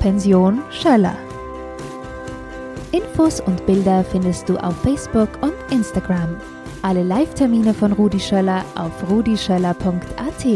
Pension Schöller. Infos und Bilder findest du auf Facebook und Instagram. Alle Live-Termine von Rudi Schöller auf rudischöller.at.